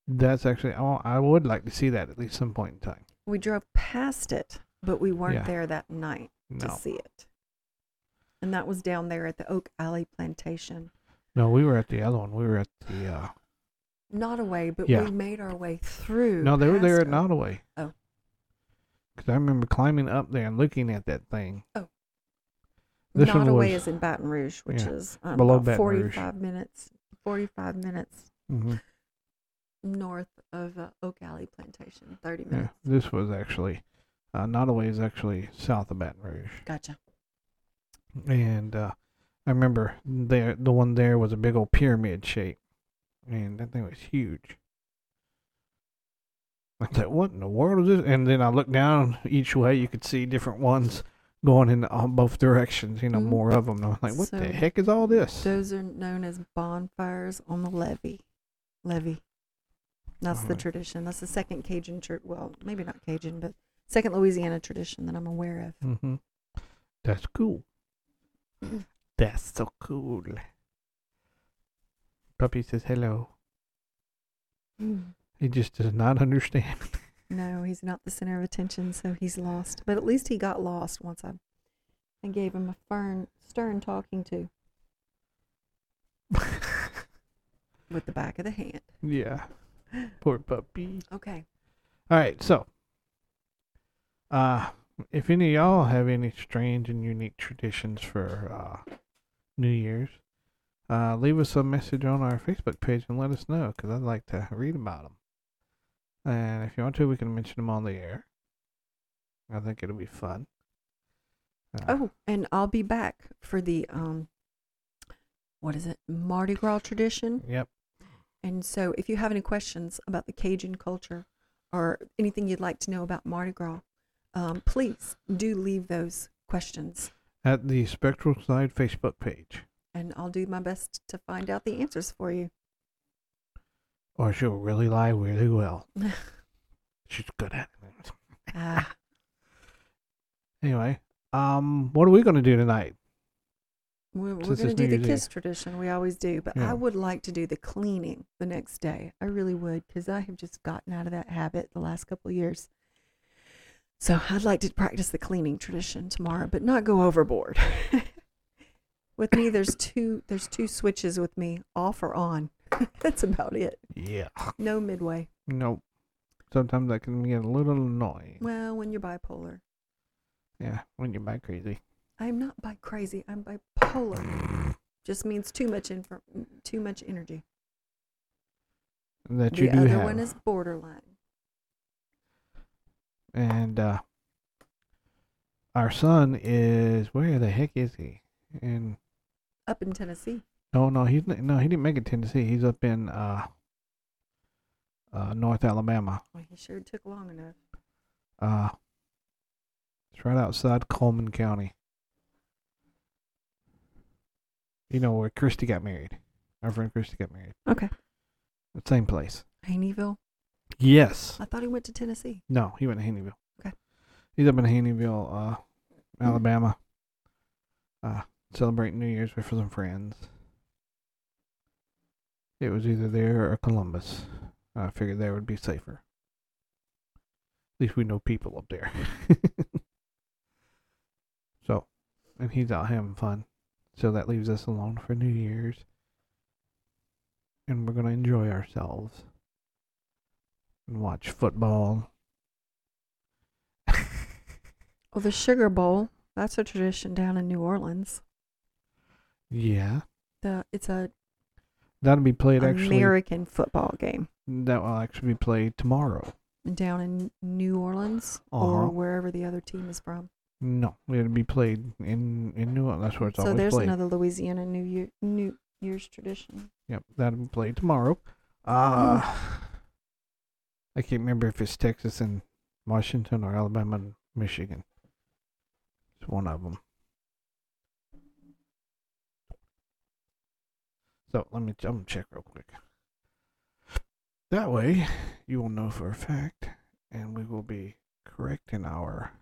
that's actually, I would like to see that at least some point in time. We drove past it, but we weren't there that night to see it. And that was down there at the Oak Alley Plantation. No, we were at the other one. We were at the... Nottaway, but we made our way through. No, they were there at Nottaway. Oh. Because I remember climbing up there and looking at that thing. Oh. This Nottaway is in Baton Rouge, which is below about Baton 45 Rouge. Minutes. 45 minutes north of Oak Alley Plantation. 30 minutes. Yeah, this was actually... Nottaway is actually south of Baton Rouge. Gotcha. And I remember the one there was a big old pyramid shape, and that thing was huge. I was like, what in the world is this? And then I looked down each way. You could see different ones going in both directions, more of them. And I was like, what the heck is all this? Those are known as bonfires on the levee. That's the tradition. That's the second Cajun church. Well, maybe not Cajun, but second Louisiana tradition that I'm aware of. Mm-hmm. That's cool. That's so cool. Puppy says hello. He just does not understand. No, he's not the center of attention, so he's lost. But at least he got lost once I gave him a stern talking to. With the back of the hand. Yeah. Poor puppy. Okay. All right, so. If any of y'all have any strange and unique traditions for New Year's, leave us a message on our Facebook page and let us know, because I'd like to read about them. And if you want to, we can mention them on the air. I think it'll be fun. And I'll be back for the, Mardi Gras tradition? Yep. And so if you have any questions about the Cajun culture or anything you'd like to know about Mardi Gras, please do leave those questions at the Spectral Side Facebook page. And I'll do my best to find out the answers for you. Or she'll really lie really well. She's good at it. Anyway, what are we going to do tonight? We're going to do the kiss tradition. We always do. But I would like to do the cleaning the next day. I really would, because I have just gotten out of that habit the last couple of years. So I'd like to practice the cleaning tradition tomorrow, but not go overboard. With me, there's two switches with me, off or on. That's about it. Yeah. No midway. Nope. Sometimes that can get a little annoying. Well, when you're bipolar. Yeah, when you're bi-crazy. I'm not bi-crazy. I'm bipolar. Just means too much energy. that you do have. The other one is borderline. And our son is, where the heck is he? Up in Tennessee. No, he's no, he didn't make it to Tennessee. He's up in North Alabama. Well, he sure took long enough. It's right outside Coleman County. You know where Christy got married. Our friend Christy got married. Okay. The same place. Haynesville? Yes. I thought he went to Tennessee. No, he went to Haynesville. Okay. He's up in Haynesville, Alabama. Celebrating New Year's with some friends. It was either there or Columbus. I figured there would be safer. At least we know people up there. So, and he's out having fun. So that leaves us alone for New Year's. And we're going to enjoy ourselves. And watch football. Well, the Sugar Bowl. That's a tradition down in New Orleans. Yeah. It's a... That'll be played actually... American football game. That will actually be played tomorrow. Down in New Orleans? Uh-huh. Or wherever the other team is from? No. It'll be played in New Orleans. That's where it's always played. So there's another Louisiana New Year's tradition. Yep. That'll be played tomorrow. I can't remember if it's Texas and Washington or Alabama and Michigan. It's one of them. So I'm gonna check real quick. That way, you will know for a fact, and we will be correct in our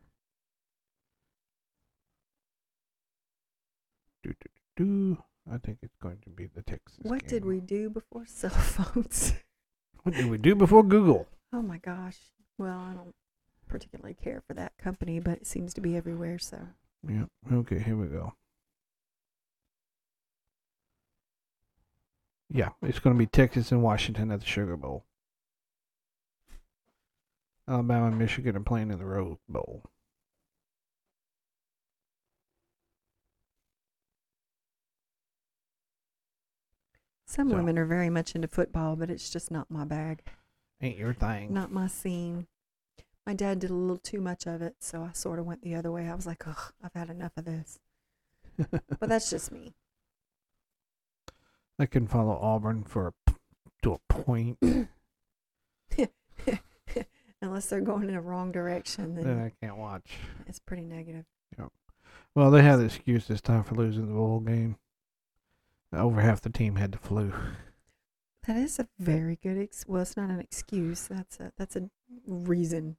I think it's going to be the Texas. What did we do before cell phones? What did we do before Google? Oh my gosh! Well, I don't particularly care for that company, but it seems to be everywhere. So. Yeah. Okay. Here we go. Yeah, it's going to be Texas and Washington at the Sugar Bowl. Alabama and Michigan are playing in the Rose Bowl. Some women are very much into football, but it's just not my bag. Ain't your thing. Not my scene. My dad did a little too much of it, so I sort of went the other way. I was like, ugh, I've had enough of this. But that's just me. I can follow Auburn to a point. Unless they're going in the wrong direction. Then I can't watch. It's pretty negative. Yep. Well, they had an excuse this time for losing the bowl game. Over half the team had the flu. That is a very good well, it's not an excuse. That's a reason.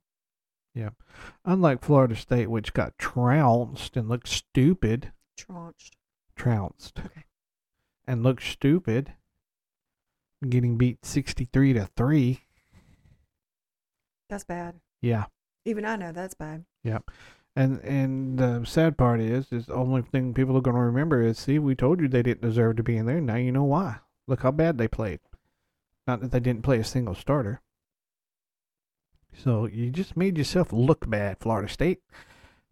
Yeah. Unlike Florida State, which got trounced and looked stupid. Trounced. Okay. And looked stupid, getting beat 63-3. That's bad. Yeah. Even I know that's bad. Yeah, and the sad part is the only thing people are going to remember is, see, we told you they didn't deserve to be in there. Now you know why. Look how bad they played. Not that they didn't play a single starter. So you just made yourself look bad, Florida State.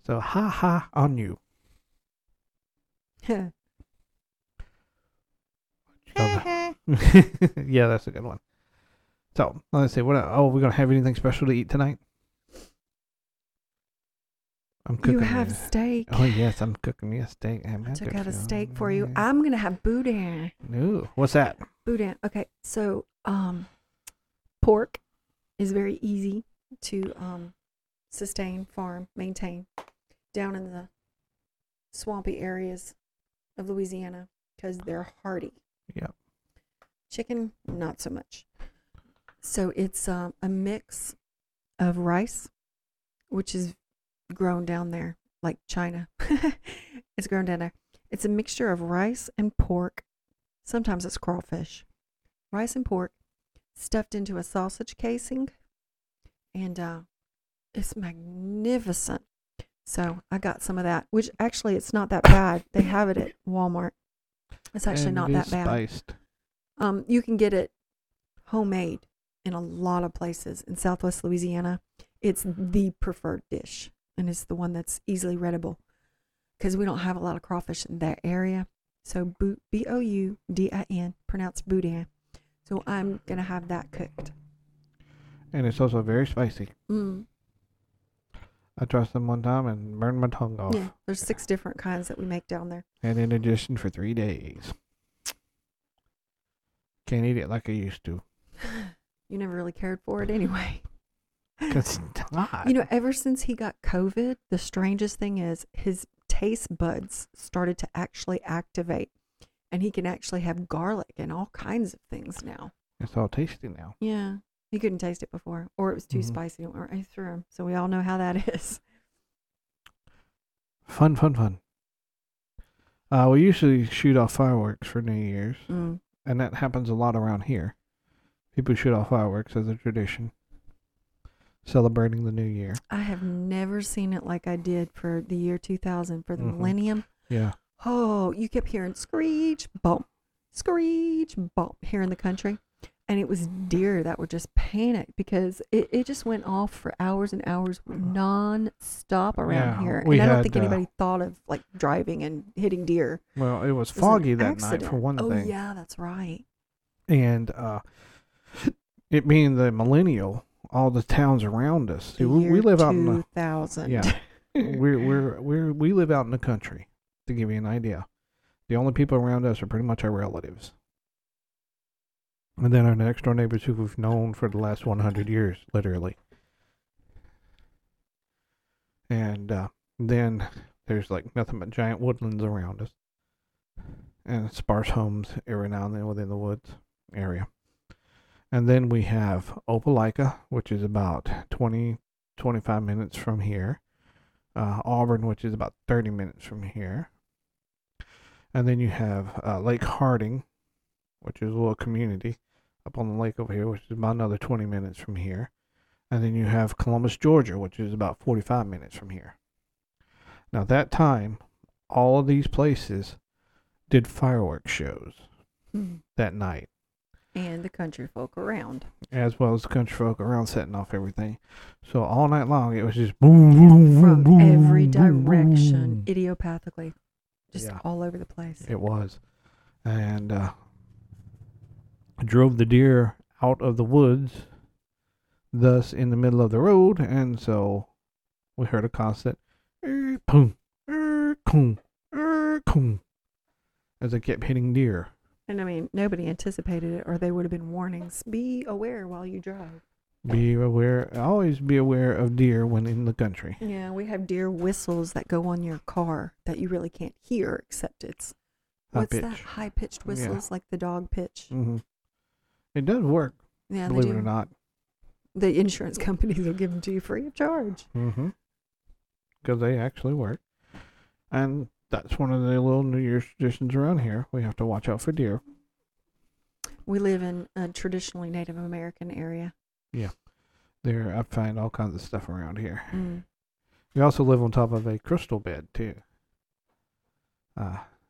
So ha on you. Yeah. Yeah, that's a good one. So, let's see. We're going to have anything special to eat tonight? I'm cooking. You have steak. Oh, yes, I'm cooking me a steak. I took out a steak for you. I'm going to have boudin. Ooh, what's that? Boudin. Okay, so pork is very easy to sustain, farm, maintain down in the swampy areas of Louisiana because they're hardy. Yep. Chicken, not so much. So it's a mix of rice, which is grown down there, like China. It's grown down there. It's a mixture of rice and pork. Sometimes it's crawfish. Rice and pork stuffed into a sausage casing. And it's magnificent. So I got some of that, which actually it's not that bad. They have it at Walmart. It's actually not that bad. Spiced. You can get it homemade in a lot of places. In Southwest Louisiana, it's the preferred dish, and it's the one that's easily readable because we don't have a lot of crawfish in that area. So B-O-U-D-I-N, pronounced boudin. So I'm going to have that cooked. And it's also very spicy. Mm. I tried them one time and burned my tongue off. Yeah, there's 6 different kinds that we make down there. And in addition for 3 days. Can't eat it like I used to. You never really cared for it anyway. Because it's not. You know, ever since he got COVID, the strangest thing is his taste buds started to actually activate. And he can actually have garlic and all kinds of things now. It's all tasty now. Yeah. He couldn't taste it before, or it was too spicy, or I threw him. So we all know how that is. Fun, fun, fun. We usually shoot off fireworks for New Year's, and that happens a lot around here. People shoot off fireworks as a tradition, celebrating the New Year. I have never seen it like I did for the year 2000, for the millennium. Yeah. Oh, you kept hearing screech, bump here in the country. And it was deer that were just panicked because it just went off for hours and hours non-stop around here. And I don't think anybody thought of like driving and hitting deer. Well, it was foggy that night for one thing. Oh, yeah, that's right. And it being the millennial, all the towns around us. We live out in the 2000. Yeah, we live out in the country. To give you an idea, the only people around us are pretty much our relatives. And then our next door neighbors who we've known for the last 100 years, literally. And then there's like nothing but giant woodlands around us. And sparse homes every now and then within the woods area. And then we have Opelika, which is about 20, 25 minutes from here. Auburn, which is about 30 minutes from here. And then you have Lake Harding, which is a little community up on the lake over here, which is about another 20 minutes from here. And then you have Columbus, Georgia, which is about 45 minutes from here. Now, that time, all of these places did fireworks shows that night. And the country folk around. As well as the country folk around setting off everything. So all night long, it was just boom, boom, boom, boom. From every direction, boom. Idiopathically. Just all over the place. It was. And drove the deer out of the woods, thus in the middle of the road, and so we heard a constant poom, coom, coom, as they kept hitting deer. And I mean, nobody anticipated it, or they would have been warnings. Be aware while you drive. Be aware. Always be aware of deer when in the country. Yeah, we have deer whistles that go on your car that you really can't hear, except it's that high-pitched whistles like the dog pitch? Mm-hmm. It does work, believe it or not. The insurance companies will give them to you free of charge. Mm-hmm. Because they actually work. And that's one of the little New Year's traditions around here. We have to watch out for deer. We live in a traditionally Native American area. Yeah. There, I find all kinds of stuff around here. Mm. We also live on top of a crystal bed, too.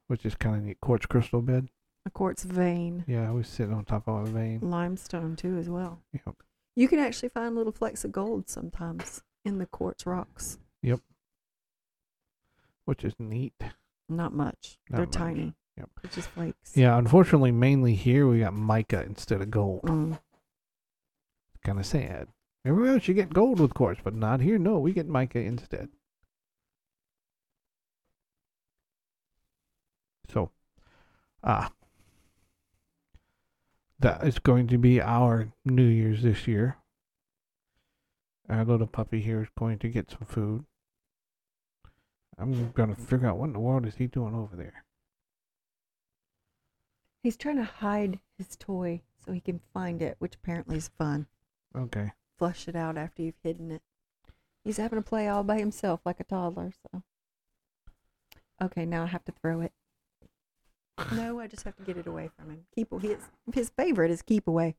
Which is kind of neat. Quartz crystal bed. A quartz vein. Yeah, we sit on top of a vein. Limestone, too, as well. Yep. You can actually find little flecks of gold sometimes in the quartz rocks. Yep. Which is neat. Not much. They're tiny. Yep. They're just flakes. Yeah, unfortunately, mainly here, we got mica instead of gold. Mm. Kind of sad. Everywhere else, you get gold with quartz, but not here. No, we get mica instead. So, that is going to be our New Year's this year. Our little puppy here is going to get some food. I'm going to figure out what in the world is he doing over there. He's trying to hide his toy so he can find it, which apparently is fun. Okay. Flush it out after you've hidden it. He's having to play all by himself like a toddler, so. Okay, now I have to throw it. No, I just have to get it away from him. His favorite is keep away.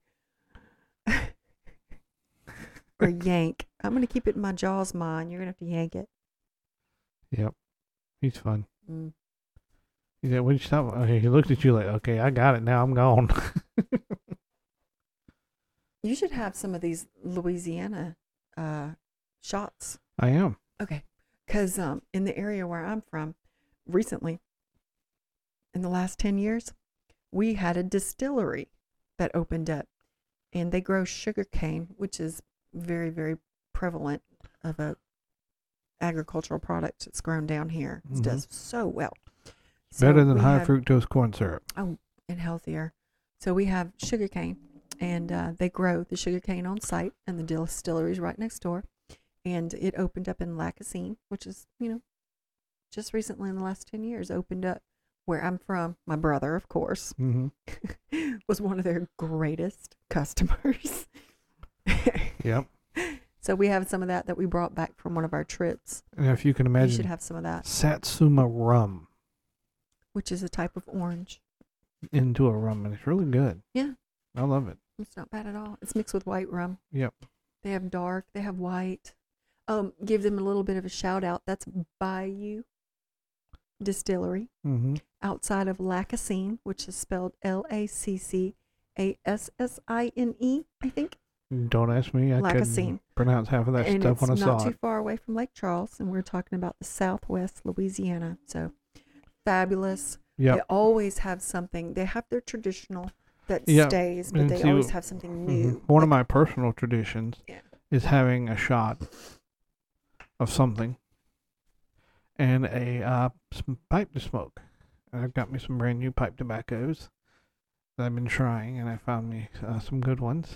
Or yank. I'm going to keep it in my jaw's mind. You're going to have to yank it. Yep. He's fun. Mm. He said, "What you stop?" Okay, he looked at you like, okay, I got it. Now I'm gone. You should have some of these Louisiana shots. I am. Okay. Because in the area where I'm from, recently, in the last 10 years, we had a distillery, that opened up, and they grow sugar cane, which is very, very prevalent of a agricultural product that's grown down here. It does so well. So better than high fructose corn syrup. Oh, and healthier. So we have sugar cane, and they grow the sugar cane on site, and the distillery's right next door. And it opened up in Lacassine, which is, you know, just recently in the last 10 years opened up where I'm from. My brother, of course, was one of their greatest customers. Yep. So we have some of that we brought back from one of our trips. And if you can imagine, you should have some of that. Satsuma rum. Which is a type of orange. Into a rum, and it's really good. Yeah. I love it. It's not bad at all. It's mixed with white rum. Yep. They have dark, they have white. Give them a little bit of a shout out. That's Bayou Distillery outside of Lacassine, which is spelled Lacassine, I think. Don't ask me. I couldn't pronounce half of that stuff when I saw it. It's not too far away from Lake Charles, and we're talking about the Southwest Louisiana. So fabulous. Yep. They always have something. They have their traditional that stays, but they always have something new. One of my personal traditions is having a shot of something and a some pipe to smoke. And I've got me some brand new pipe tobaccos that I've been trying, and I found me some good ones.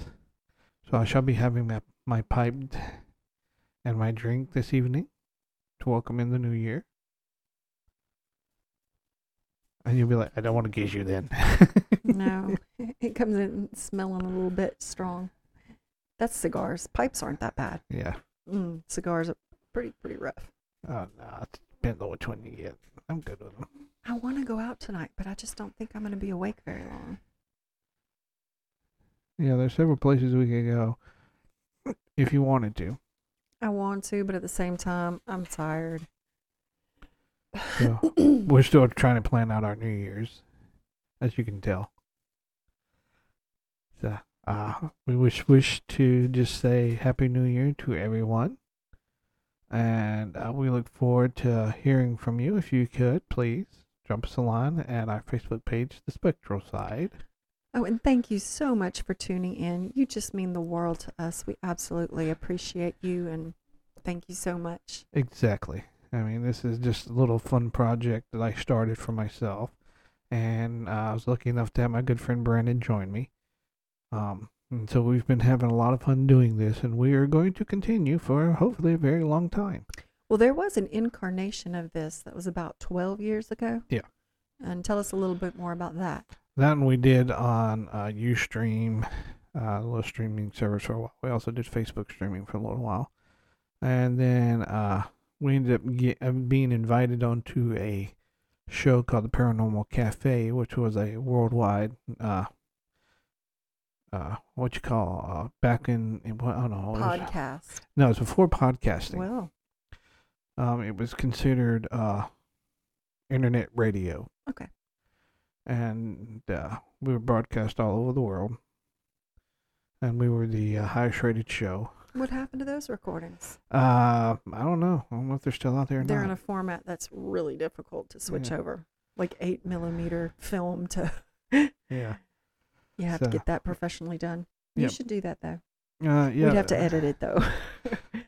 So I shall be having my pipe and my drink this evening to welcome in the new year. And you'll be like, I don't want to gaze you then. No, it comes in smelling a little bit strong. That's cigars. Pipes aren't that bad. Yeah. Cigars are pretty rough. Oh, no. It depends on which one you get. I'm good with them. I want to go out tonight, but I just don't think I'm going to be awake very long. Yeah, there's several places we could go if you wanted to. I want to, but at the same time, I'm tired. So, we're still trying to plan out our New Year's, as you can tell. So, we wish to just say Happy New Year to everyone. And we look forward to hearing from you. If you could, please drop us a line at our Facebook page, The Spectral Side. Oh, and thank you so much for tuning in. You just mean the world to us. We absolutely appreciate you, and thank you so much. Exactly. I mean, this is just a little fun project that I started for myself, and I was lucky enough to have my good friend Brandon join me. And so we've been having a lot of fun doing this, and we are going to continue for hopefully a very long time. Well, there was an incarnation of this that was about 12 years ago. Yeah. And tell us a little bit more about that. That one we did on Ustream, a little streaming service for a while. We also did Facebook streaming for a little while. And then we ended up being invited onto a show called the Paranormal Cafe, which was a worldwide, back in, podcast. No, it was before podcasting. Well. It was considered internet radio. Okay. And we were broadcast all over the world. And we were the highest rated show. What happened to those recordings? I don't know. I don't know if they're still out there or not. They're in a format that's really difficult to switch over. Like 8mm film to... You have to get that professionally done. You should do that, though. We'd have to edit it, though.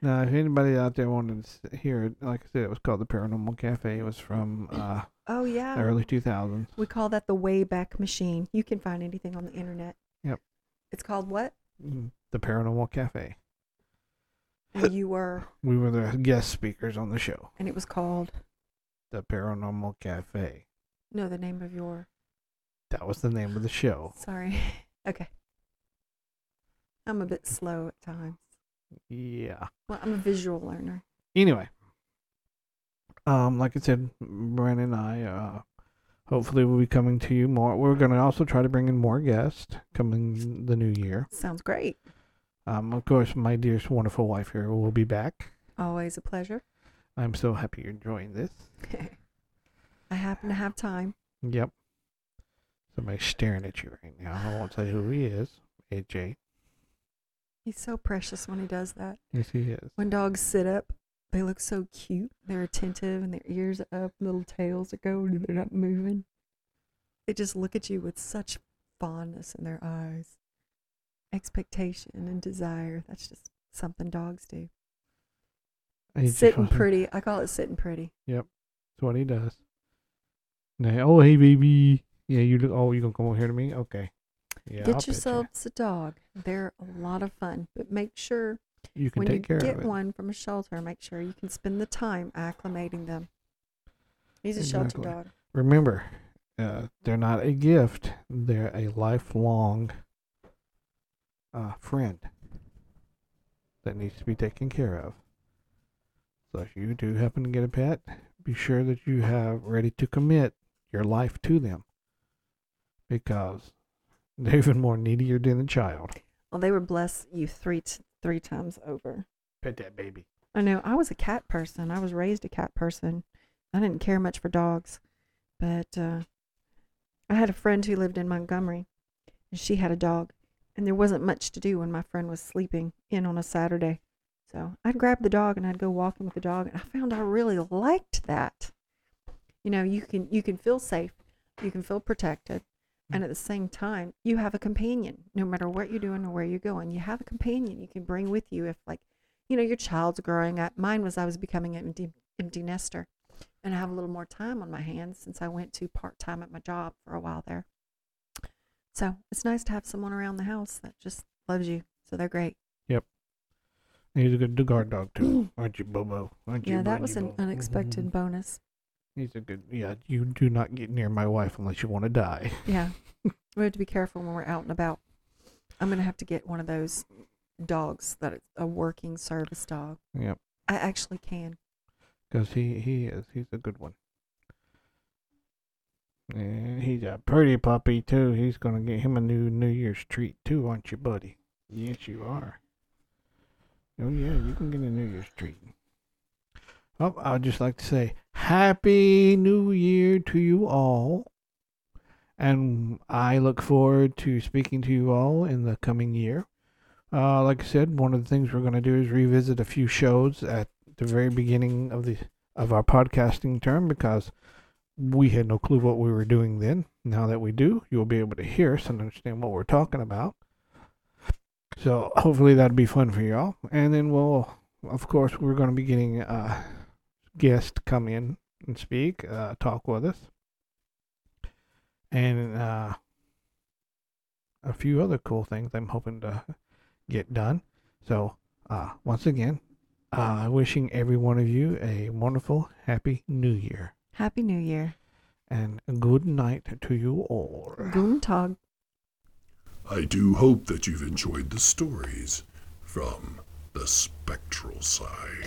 No, if anybody out there wanted to hear it, like I said, it was called The Paranormal Cafe. It was from... the early 2000s. We call that the Wayback Machine. You can find anything on the internet. Yep. It's called what? The Paranormal Cafe. And you were? We were the guest speakers on the show. And it was called? The Paranormal Cafe. No, the name of your... That was the name of the show. Sorry. Okay. I'm a bit slow at times. Yeah. Well, I'm a visual learner. Anyway. Like I said, Brandon and I, hopefully we'll be coming to you more. We're going to also try to bring in more guests coming the new year. Sounds great. Of course, my dearest, wonderful wife here will be back. Always a pleasure. I'm so happy you're enjoying this. I happen to have time. Yep. Somebody's staring at you right now. I won't say who he is. AJ. He's so precious when he does that. Yes, he is. When dogs sit up. They look so cute. They're attentive and their ears are up, little tails are going, and they're not moving. They just look at you with such fondness in their eyes, expectation and desire. That's just something dogs do. Sitting pretty. I call it sitting pretty. Yep. That's what he does. Now, oh, hey, baby. Yeah, you look. Oh, you going to come over here to me? Okay. Yeah, get yourselves a dog. They're a lot of fun, but make sure you can take care of it. When you get one from a shelter, make sure you can spend the time acclimating them. He's a shelter dog. Remember, they're not a gift. They're a lifelong friend that needs to be taken care of. So if you do happen to get a pet, be sure that you have ready to commit your life to them, because they're even more needier than a child. Well, they would bless you three times over. Pet that baby. I know. I was a cat person. I was raised a cat person. I didn't care much for dogs. But I had a friend who lived in Montgomery, and she had a dog. And there wasn't much to do when my friend was sleeping in on a Saturday. So I'd grab the dog, and I'd go walking with the dog. And I found I really liked that. You know, you can feel safe. You can feel protected. And at the same time, you have a companion. No matter what you're doing or where you're going, you have a companion you can bring with you. If, like, you know, your child's growing up. Mine was I was becoming an empty nester. And I have a little more time on my hands since I went to part-time at my job for a while there. So it's nice to have someone around the house that just loves you. So they're great. Yep. And he's a good guard dog, too. Aren't you, Bobo? Aren't you, yeah, that was an unexpected bonus. He's a good, yeah, you do not get near my wife unless you want to die. Yeah. We have to be careful when we're out and about. I'm going to have to get one of those dogs that is a working service dog. Yep. I actually can. Because he's a good one. And he's a pretty puppy, too. He's going to get him a New Year's treat, too, aren't you, buddy? Yes, you are. Oh, yeah, you can get a New Year's treat. Oh, I would just like to say Happy New Year to you all. And I look forward to speaking to you all in the coming year. Like I said, one of the things we're going to do is revisit a few shows at the very beginning of our podcasting term, because we had no clue what we were doing then. Now that we do, you'll be able to hear us and understand what we're talking about. So hopefully that'll be fun for y'all. And then we're going to be getting guests come in and speak, talk with us, and a few other cool things I'm hoping to get done. So once again, wishing every one of you a wonderful, happy new year. Happy New Year. And good night to you all. Guten Tag. I do hope that you've enjoyed the stories from The Spectral Side.